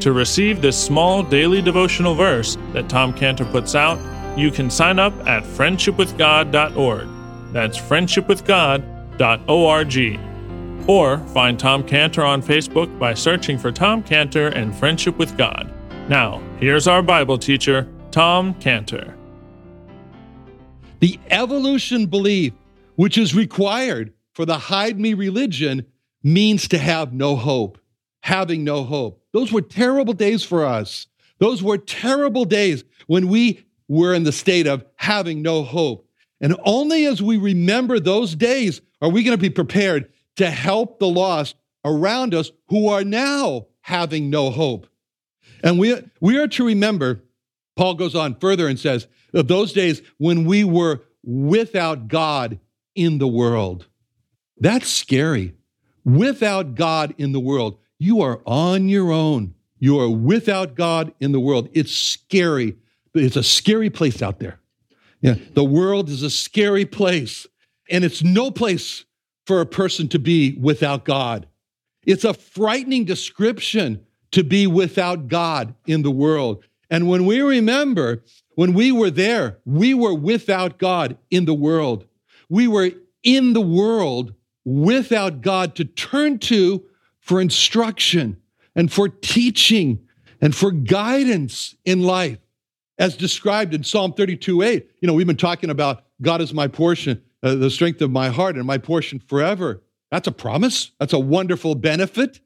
To receive this small daily devotional verse that Tom Cantor puts out, you can sign up at friendshipwithgod.org. That's friendshipwithgod.org. Or find Tom Cantor on Facebook by searching for Tom Cantor and Friendship with God. Now, here's our Bible teacher, Tom Cantor. The evolution belief, which is required for the hide me religion, means to have no hope. Having no hope. Those were terrible days for us. Those were terrible days when we were in the state of having no hope. And only as we remember those days are we going to be prepared to help the lost around us who are now having no hope. And we are to remember, Paul goes on further and says, of those days when we were without God in the world. That's scary. Without God in the world. You are on your own. You are without God in the world. It's scary. It's a scary place out there. Yeah. The world is a scary place, and it's no place for a person to be without God. It's a frightening description to be without God in the world. And when we remember, when we were there, we were without God in the world. We were in the world without God to turn to for instruction and for teaching and for guidance in life, as described in Psalm 32:8. You know, we've been talking about God is my portion, the strength of my heart and my portion forever. That's a promise. That's a wonderful benefit.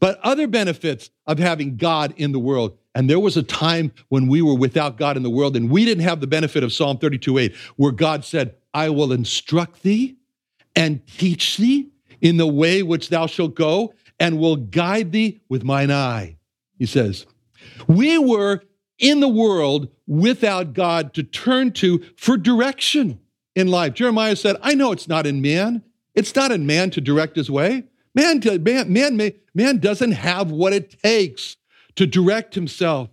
But other benefits of having God in the world. And there was a time when we were without God in the world and we didn't have the benefit of Psalm 32:8, where God said, I will instruct thee and teach thee in the way which thou shalt go, and will guide thee with mine eye, he says. We were in the world without God to turn to for direction in life. Jeremiah said, I know it's not in man. It's not in man to direct his way. Man doesn't have what it takes to direct himself.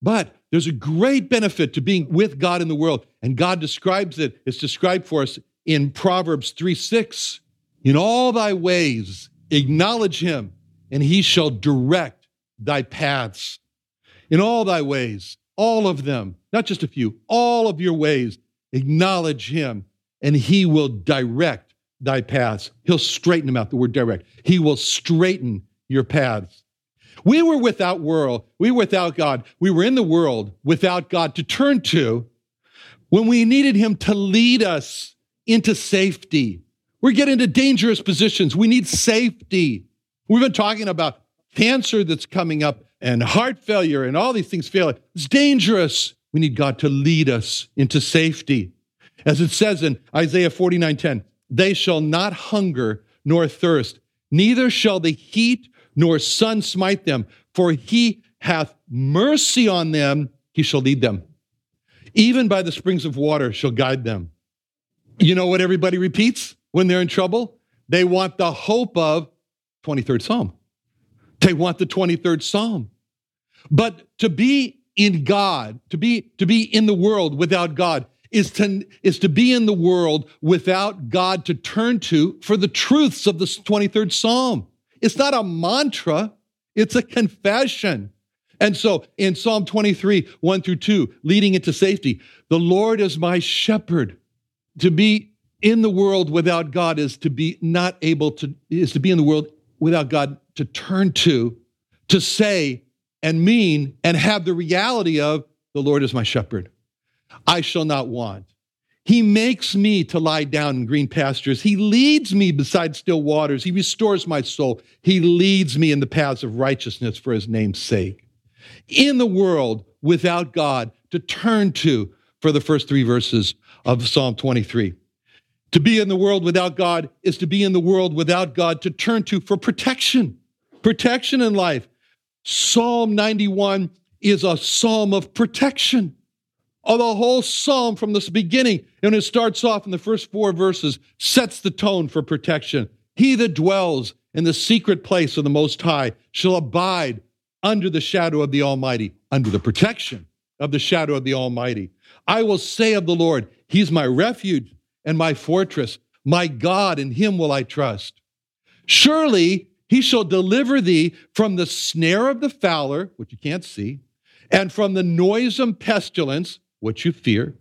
But there's a great benefit to being with God in the world, and God describes it. It's described for us in Proverbs 3:6. In all thy ways, acknowledge him, and he shall direct thy paths. In all thy ways, all of them, not just a few, all of your ways, acknowledge him, and he will direct thy paths. He'll straighten them out, the word direct. He will straighten your paths. We were without world. We were without God. We were in the world without God to turn to when we needed him to lead us into safety. We get into dangerous positions. We need safety. We've been talking about cancer that's coming up and heart failure and all these things failing. It's dangerous. We need God to lead us into safety. As it says in Isaiah 49:10, they shall not hunger nor thirst, neither shall the heat nor sun smite them, for he hath mercy on them, he shall lead them. Even by the springs of water shall guide them. You know what everybody repeats? When they're in trouble, they want the hope of 23rd Psalm. They want the 23rd Psalm. But to be in God, to be in the world without God is to be in the world without God to turn to for the truths of the 23rd Psalm. It's not a mantra, it's a confession. And so in Psalm 23, 1 through 2, leading into safety, the Lord is my shepherd. To be in the world without God is to be in the world without God to turn to say and mean and have the reality of the Lord is my shepherd. I shall not want. He makes me to lie down in green pastures. He leads me beside still waters. He restores my soul. He leads me in the paths of righteousness for his name's sake. In the world without God to turn to for the first three verses of Psalm 23. To be in the world without God is to be in the world without God to turn to for protection, protection in life. Psalm 91 is a psalm of protection. Oh, the whole psalm from this beginning, and it starts off in the first four verses, sets the tone for protection. He that dwells in the secret place of the Most High shall abide under the shadow of the Almighty, under the protection of the shadow of the Almighty. I will say of the Lord, he's my refuge and my fortress, my God, in him will I trust. Surely he shall deliver thee from the snare of the fowler, which you can't see, and from the noisome pestilence, which you fear.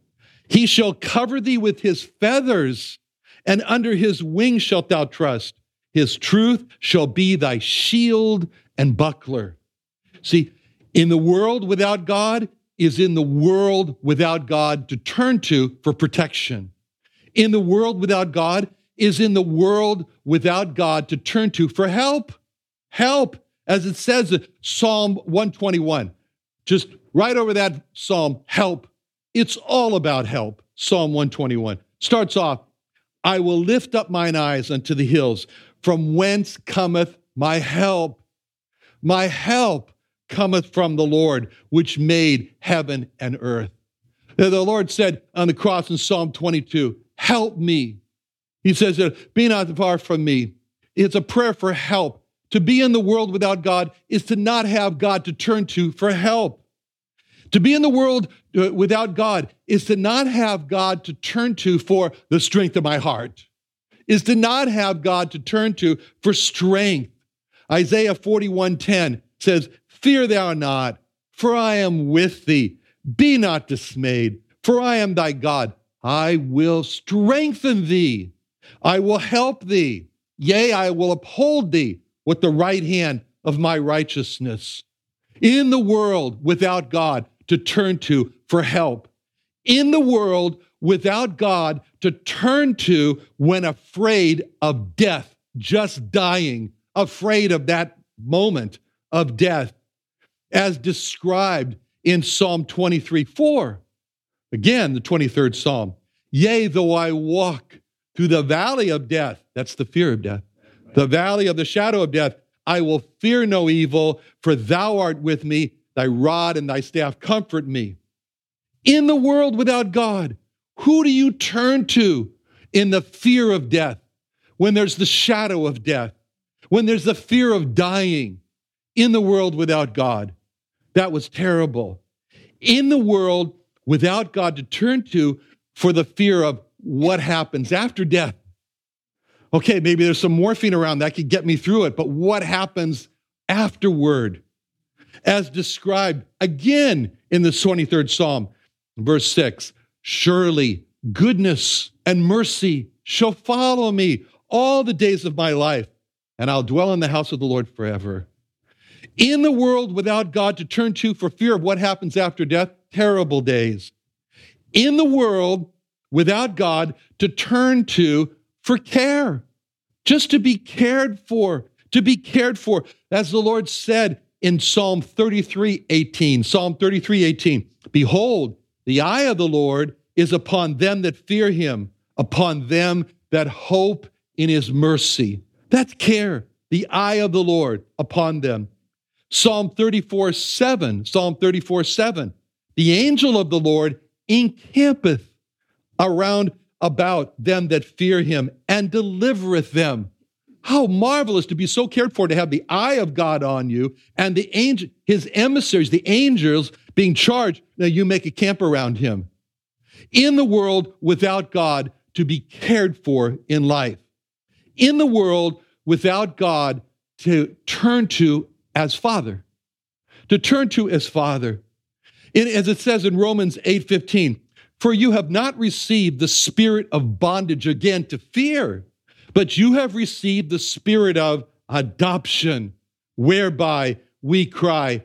He shall cover thee with his feathers, and under his wings shalt thou trust. His truth shall be thy shield and buckler. See, in the world without God is in the world without God to turn to for protection. In the world without God is in the world without God to turn to for help. Help, as it says in Psalm 121. Just right over that psalm, help. It's all about help. Psalm 121 starts off, I will lift up mine eyes unto the hills, from whence cometh my help. My help cometh from the Lord, which made heaven and earth. The Lord said on the cross in Psalm 22, help me. He says, be not far from me. It's a prayer for help. To be in the world without God is to not have God to turn to for help. To be in the world without God is to not have God to turn to for the strength of my heart, is to not have God to turn to for strength. Isaiah 41:10 says, fear thou not, for I am with thee. Be not dismayed, for I am thy God. I will strengthen thee. I will help thee. Yea, I will uphold thee with the right hand of my righteousness. In the world without God to turn to for help. In the world without God to turn to when afraid of death, just dying, afraid of that moment of death, as described in Psalm 23:4. Again, the 23rd Psalm. Yea, though I walk through the valley of death, that's the fear of death, the valley of the shadow of death, I will fear no evil, for thou art with me, thy rod and thy staff comfort me. In the world without God, who do you turn to in the fear of death? When there's the shadow of death, when there's the fear of dying, in the world without God, that was terrible. In the world without God to turn to for the fear of what happens after death. Okay, maybe there's some morphine around that could get me through it, but what happens afterward? As described again in the 23rd Psalm, verse 6, surely goodness and mercy shall follow me all the days of my life, and I'll dwell in the house of the Lord forever. In the world without God to turn to for fear of what happens after death, terrible days. In the world without God to turn to for care, just to be cared for, as the Lord said in Psalm 33:18. Behold, the eye of the Lord is upon them that fear him, upon them that hope in his mercy. That's care, the eye of the Lord upon them. Psalm 34:7. The angel of the Lord encampeth around about them that fear him, and delivereth them. How marvelous to be so cared for, to have the eye of God on you, and the angel, his emissaries, the angels being charged, now you make a camp around him. in the world without God to be cared for in life, in the world without God to turn to as Father, as it says in Romans 8:15, for you have not received the spirit of bondage again to fear, but you have received the spirit of adoption, whereby we cry,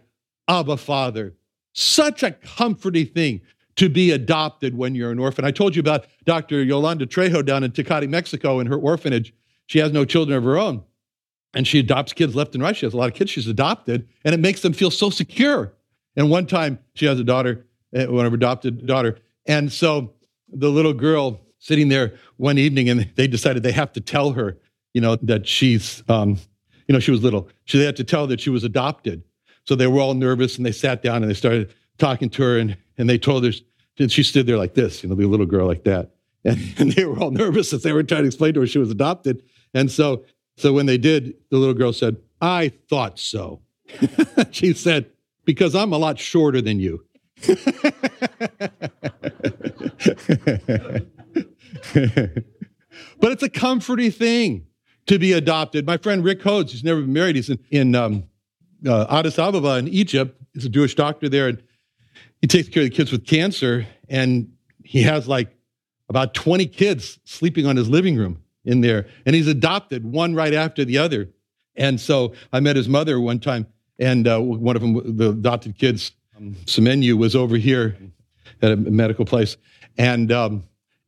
Abba, Father. Such a comforting thing to be adopted when you're an orphan. I told you about Dr. Yolanda Trejo down in Tecate, Mexico, in her orphanage. She has no children of her own, and she adopts kids left and right. She has a lot of kids she's adopted, and it makes them feel so secure. And one time, she has a daughter, one of her adopted daughter, and so the little girl sitting there one evening, and they decided they have to tell her, that she's, she was little. They had to tell her that she was adopted. So they were all nervous, and they sat down, and they started talking to her, and they told her, and she stood there like this, the little girl like that. And they were all nervous as they were trying to explain to her she was adopted. And so when they did, the little girl said, I thought so. She said, because I'm a lot shorter than you. But it's a comforting thing to be adopted. My friend Rick Hodes, who's never been married, he's in Addis Ababa in Egypt. He's a Jewish doctor there, and he takes care of the kids with cancer, and he has about 20 kids sleeping on his living room in there, and he's adopted one right after the other. And so I met his mother one time, and one of them, the adopted kids, Semenyu, was over here at a medical place, and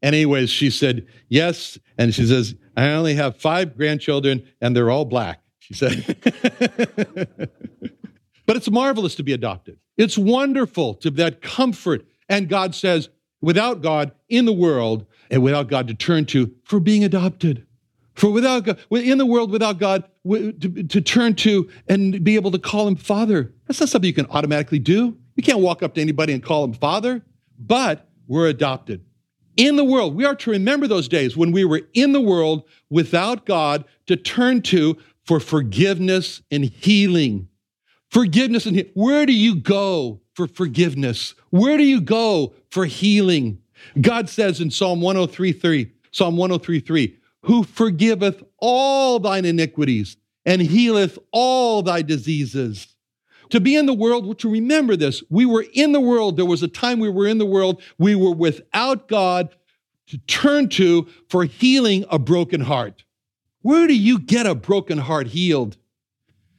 anyways, she said, yes, and she says, I only have 5 grandchildren, and they're all black, she said. But it's marvelous to be adopted. It's wonderful to that comfort, and God says, without God in the world, and without God to turn to for being adopted, for without God, in the world without God, to turn to and be able to call him Father. That's not something you can automatically do. You can't walk up to anybody and call him Father, but we're adopted. In the world, we are to remember those days when we were in the world without God to turn to for forgiveness and healing. Forgiveness and healing. Where do you go for forgiveness? Where do you go for healing? God says in Psalm 103:3, who forgiveth all thine iniquities and healeth all thy diseases. To be in the world, to remember this, we were in the world. There was a time we were in the world. We were without God to turn to for healing a broken heart. Where do you get a broken heart healed?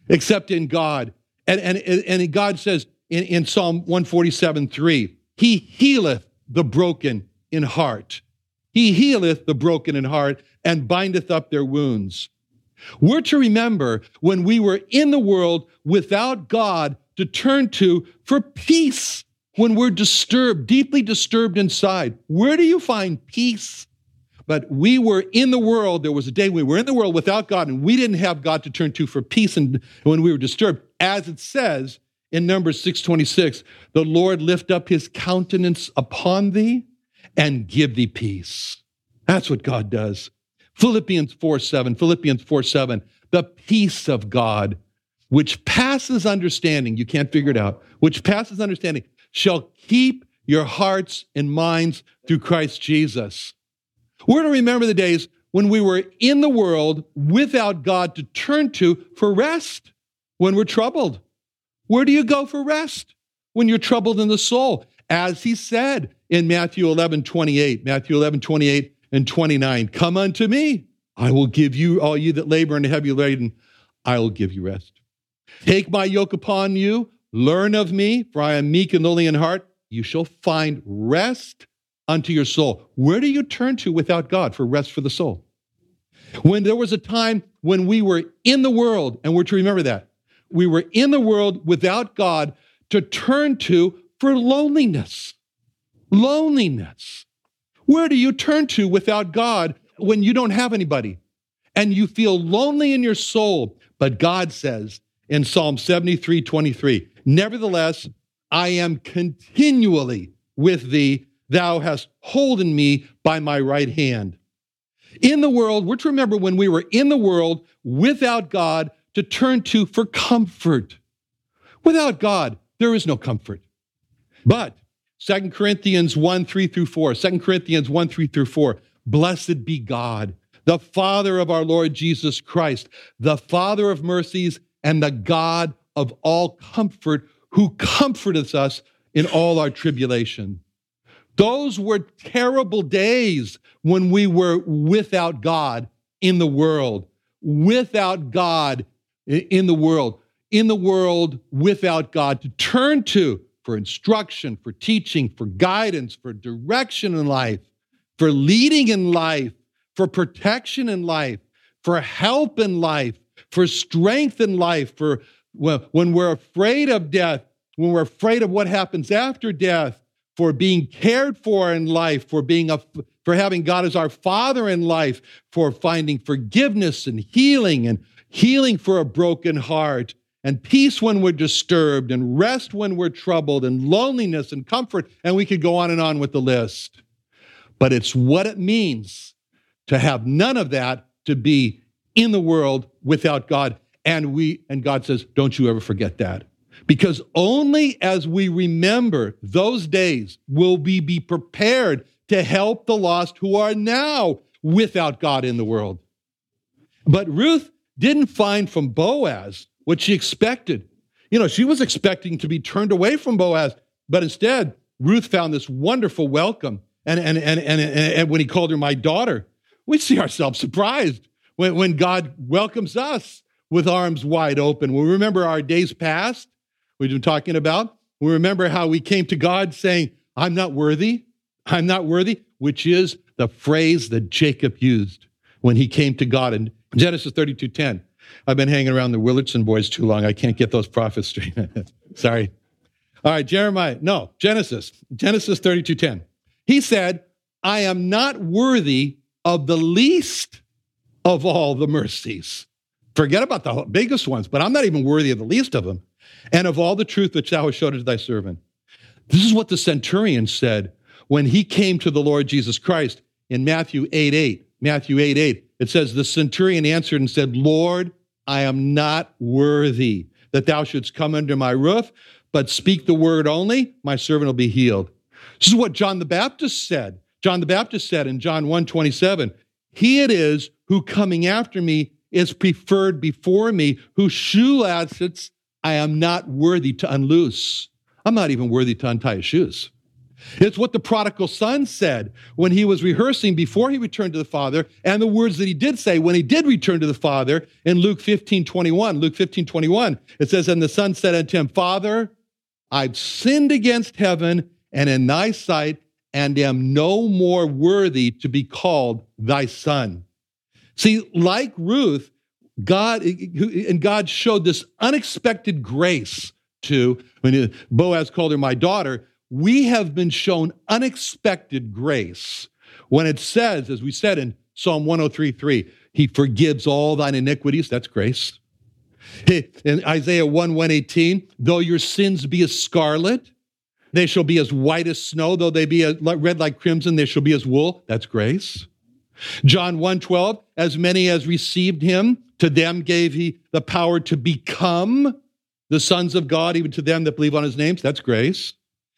Except in God. And God says in Psalm 147:3, he healeth the broken in heart. He healeth the broken in heart and bindeth up their wounds. We're to remember when we were in the world without God to turn to for peace when we're disturbed, deeply disturbed inside. Where do you find peace? But we were in the world. There was a day we were in the world without God, and we didn't have God to turn to for peace and when we were disturbed. As it says in Numbers 6:26, the Lord lift up his countenance upon thee and give thee peace. That's what God does. Philippians 4:7, the peace of God, which passes understanding, you can't figure it out, which passes understanding, shall keep your hearts and minds through Christ Jesus. We're to remember the days when we were in the world without God to turn to for rest when we're troubled. Where do you go for rest when you're troubled in the soul? As he said in Matthew 11:28 and 29, come unto me, I will give you, all you that labor and heavy laden, I will give you rest. Take my yoke upon you, learn of me, for I am meek and lowly in heart. You shall find rest unto your soul. Where do you turn to without God for rest for the soul? When there was a time when we were in the world, and we're to remember that, we were in the world without God to turn to for loneliness. Loneliness. Where do you turn to without God when you don't have anybody and you feel lonely in your soul? But God says in Psalm 73:23, nevertheless, I am continually with thee. Thou hast holden me by my right hand. In the world, we're to remember when we were in the world without God to turn to for comfort. Without God, there is no comfort. But 2 Corinthians 1, 3 through 4. 2 Corinthians 1, 3 through 4. Blessed be God, the Father of our Lord Jesus Christ, the Father of mercies and the God of all comfort, who comforteth us in all our tribulation. Those were terrible days when we were without God in the world, without God to turn to for instruction, for teaching, for guidance, for direction in life, for leading in life, for protection in life, for help in life, for strength in life, for when we're afraid of death, when we're afraid of what happens after death, for being cared for in life, for having God as our Father in life, for finding forgiveness and healing for a broken heart, and peace when we're disturbed, and rest when we're troubled, and loneliness and comfort, and we could go on with the list. But it's what it means to have none of that, to be in the world without God. And God says, don't you ever forget that. Because only as we remember those days will we be prepared to help the lost who are now without God in the world. But Ruth didn't find from Boaz what she expected. She was expecting to be turned away from Boaz, but instead, Ruth found this wonderful welcome. And when he called her my daughter, we see ourselves surprised when God welcomes us with arms wide open. We remember our days past, we've been talking about. We remember how we came to God saying, I'm not worthy, which is the phrase that Jacob used when he came to God in Genesis 32:10. I've been hanging around the Willardson boys too long. I can't get those prophets straight. Sorry. All right, Genesis 32:10. He said, I am not worthy of the least of all the mercies. Forget about the biggest ones, but I'm not even worthy of the least of them. And of all the truth which thou hast showed unto thy servant. This is what the centurion said when he came to the Lord Jesus Christ in Matthew 8:8. Matthew 8:8. It says, the centurion answered and said, Lord, I am not worthy that thou shouldst come under my roof, but speak the word only, my servant will be healed. This is what John the Baptist said. John the Baptist said in John 1:27, he it is who coming after me is preferred before me, whose shoe laces I am not worthy to unloose. I'm not even worthy to untie his shoes. It's what the prodigal son said when he was rehearsing before he returned to the Father, and the words that he did say when he did return to the Father in Luke 15:21. Luke 15:21, it says, and the son said unto him, Father, I've sinned against heaven and in thy sight, and am no more worthy to be called thy son. See, like Ruth, God showed this unexpected grace to, when Boaz called her my daughter, we have been shown unexpected grace when it says, as we said in Psalm 103:3, he forgives all thine iniquities, that's grace. In Isaiah 1:18, though your sins be as scarlet, they shall be as white as snow, though they be red like crimson, they shall be as wool, that's grace. John 1:12, as many as received him, to them gave he the power to become the sons of God, even to them that believe on his names, that's grace.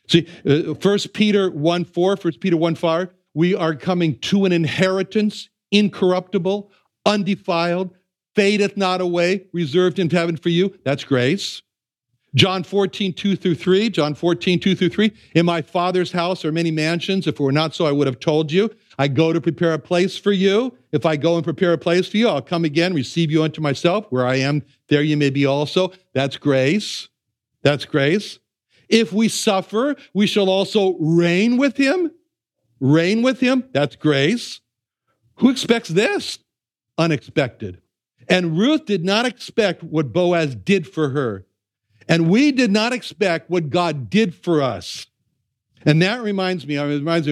See, 1 Peter 1:4, we are coming to an inheritance, incorruptible, undefiled, fadeth not away, reserved in heaven for you. That's grace. John 14:2-3, in my Father's house are many mansions. If it were not so, I would have told you. I go to prepare a place for you. If I go and prepare a place for you, I'll come again, receive you unto myself. Where I am, there you may be also. That's grace. That's grace. If we suffer, we shall also reign with him. Reign with him, that's grace. Who expects this? Unexpected. And Ruth did not expect what Boaz did for her. And we did not expect what God did for us. And that reminds me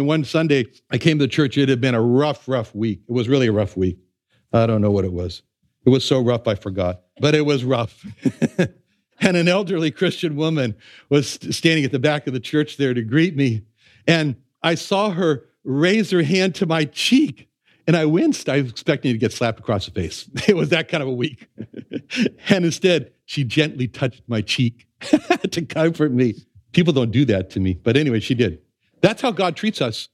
one Sunday I came to church, it had been a rough week. It was really a rough week. I don't know what it was. It was so rough I forgot, but it was rough. And an elderly Christian woman was standing at the back of the church there to greet me. And I saw her raise her hand to my cheek, and I winced. I was expecting to get slapped across the face. It was that kind of a week. And instead, she gently touched my cheek to comfort me. People don't do that to me. But anyway, she did. That's how God treats us.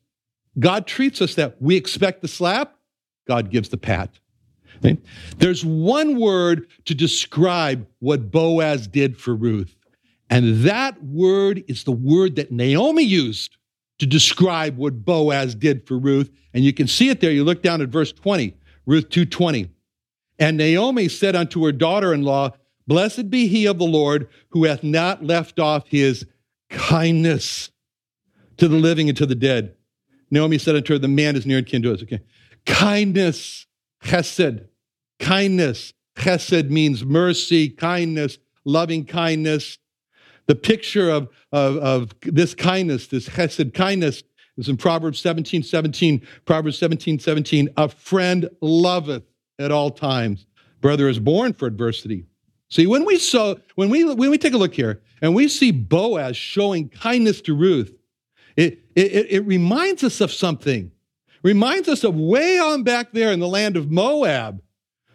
God treats us that we expect the slap, God gives the pat. Okay? There's one word to describe what Boaz did for Ruth, and that word is the word that Naomi used to describe what Boaz did for Ruth, and you can see it there. You look down at verse 20, Ruth 2:20. And Naomi said unto her daughter-in-law, Blessed be he of the Lord, who hath not left off his kindness to the living and to the dead. Naomi said unto her, the man is near and kin to us. Okay. Kindness, chesed. Kindness, chesed means mercy, kindness, loving kindness. The picture of this kindness, this chesed kindness, is in Proverbs 17:17. Proverbs 17:17, a friend loveth at all times. Brother is born for adversity. See, when we take a look here and we see Boaz showing kindness to Ruth, it reminds us of something. Reminds us of way on back there in the land of Moab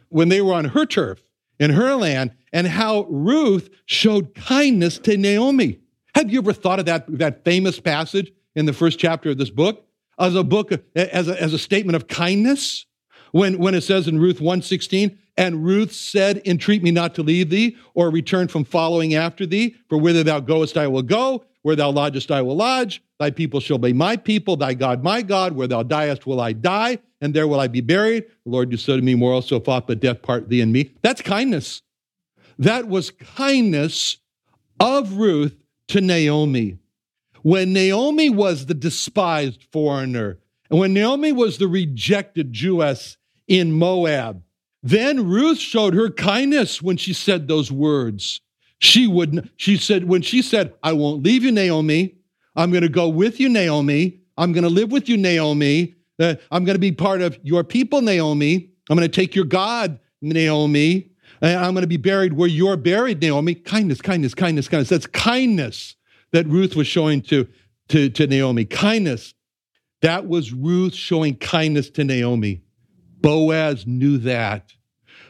when they were on her turf, in her land, and how Ruth showed kindness to Naomi. Have you ever thought of that famous passage in the first chapter of this book as a statement of kindness? When it says in Ruth 1:16, and Ruth said, Entreat me not to leave thee, or return from following after thee, for whither thou goest I will go, where thou lodgest I will lodge, thy people shall be my people, thy God my God, where thou diest will I die, and there will I be buried. The Lord do so to me more also if aught but death part thee and me. That's kindness. That was kindness of Ruth to Naomi. When Naomi was the despised foreigner, and when Naomi was the rejected Jewess in Moab, then Ruth showed her kindness when she said those words. She said, I won't leave you, Naomi. I'm going to go with you, Naomi. I'm going to live with you, Naomi. I'm going to be part of your people, Naomi. I'm going to take your God, Naomi. I'm going to be buried where you're buried, Naomi. Kindness, kindness, kindness, kindness. That's kindness that Ruth was showing to Naomi. Kindness. That was Ruth showing kindness to Naomi. Boaz knew that.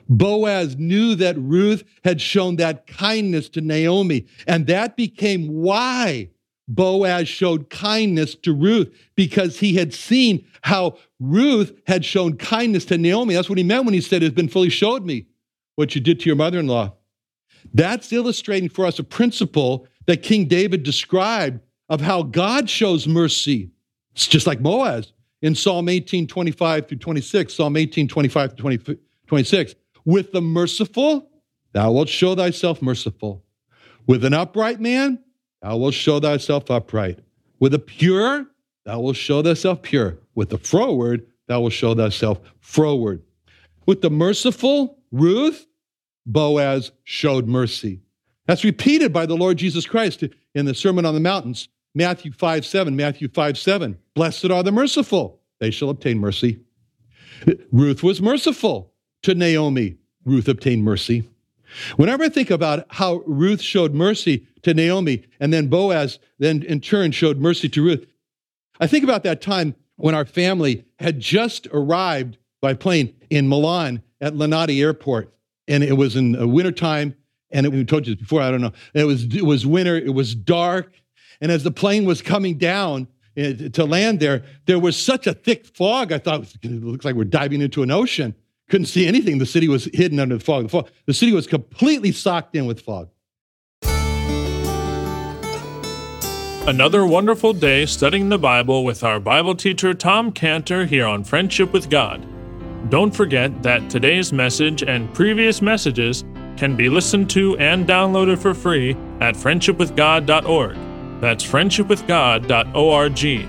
Boaz knew that Ruth had shown that kindness to Naomi, and that became why Boaz showed kindness to Ruth, because he had seen how Ruth had shown kindness to Naomi. That's what he meant when he said, it has been fully showed me what you did to your mother-in-law. That's illustrating for us a principle that King David described of how God shows mercy. It's just like Boaz in Psalm 18:25 through 26, Psalm 18:25 through 26. With the merciful, thou wilt show thyself merciful. With an upright man, thou wilt show thyself upright. With a pure, thou wilt show thyself pure. With the froward, thou wilt show thyself froward. With the merciful, Ruth, Boaz showed mercy. That's repeated by the Lord Jesus Christ in the Sermon on the Mountains, Matthew 5:7. Blessed are the merciful, they shall obtain mercy. Ruth was merciful to Naomi. Ruth obtained mercy. Whenever I think about how Ruth showed mercy to Naomi, and then Boaz then in turn showed mercy to Ruth, I think about that time when our family had just arrived by plane in Milan at Linate Airport, and it was in wintertime, and we told you this before, I don't know, it was winter, it was dark, and as the plane was coming down to land there was such a thick fog, I thought, it looks like we're diving into an ocean. Couldn't see anything. The city was hidden under the fog. The city was completely socked in with fog. Another wonderful day studying the Bible with our Bible teacher, Tom Cantor, here on Friendship with God. Don't forget that today's message and previous messages can be listened to and downloaded for free at friendshipwithgod.org. That's friendshipwithgod.org.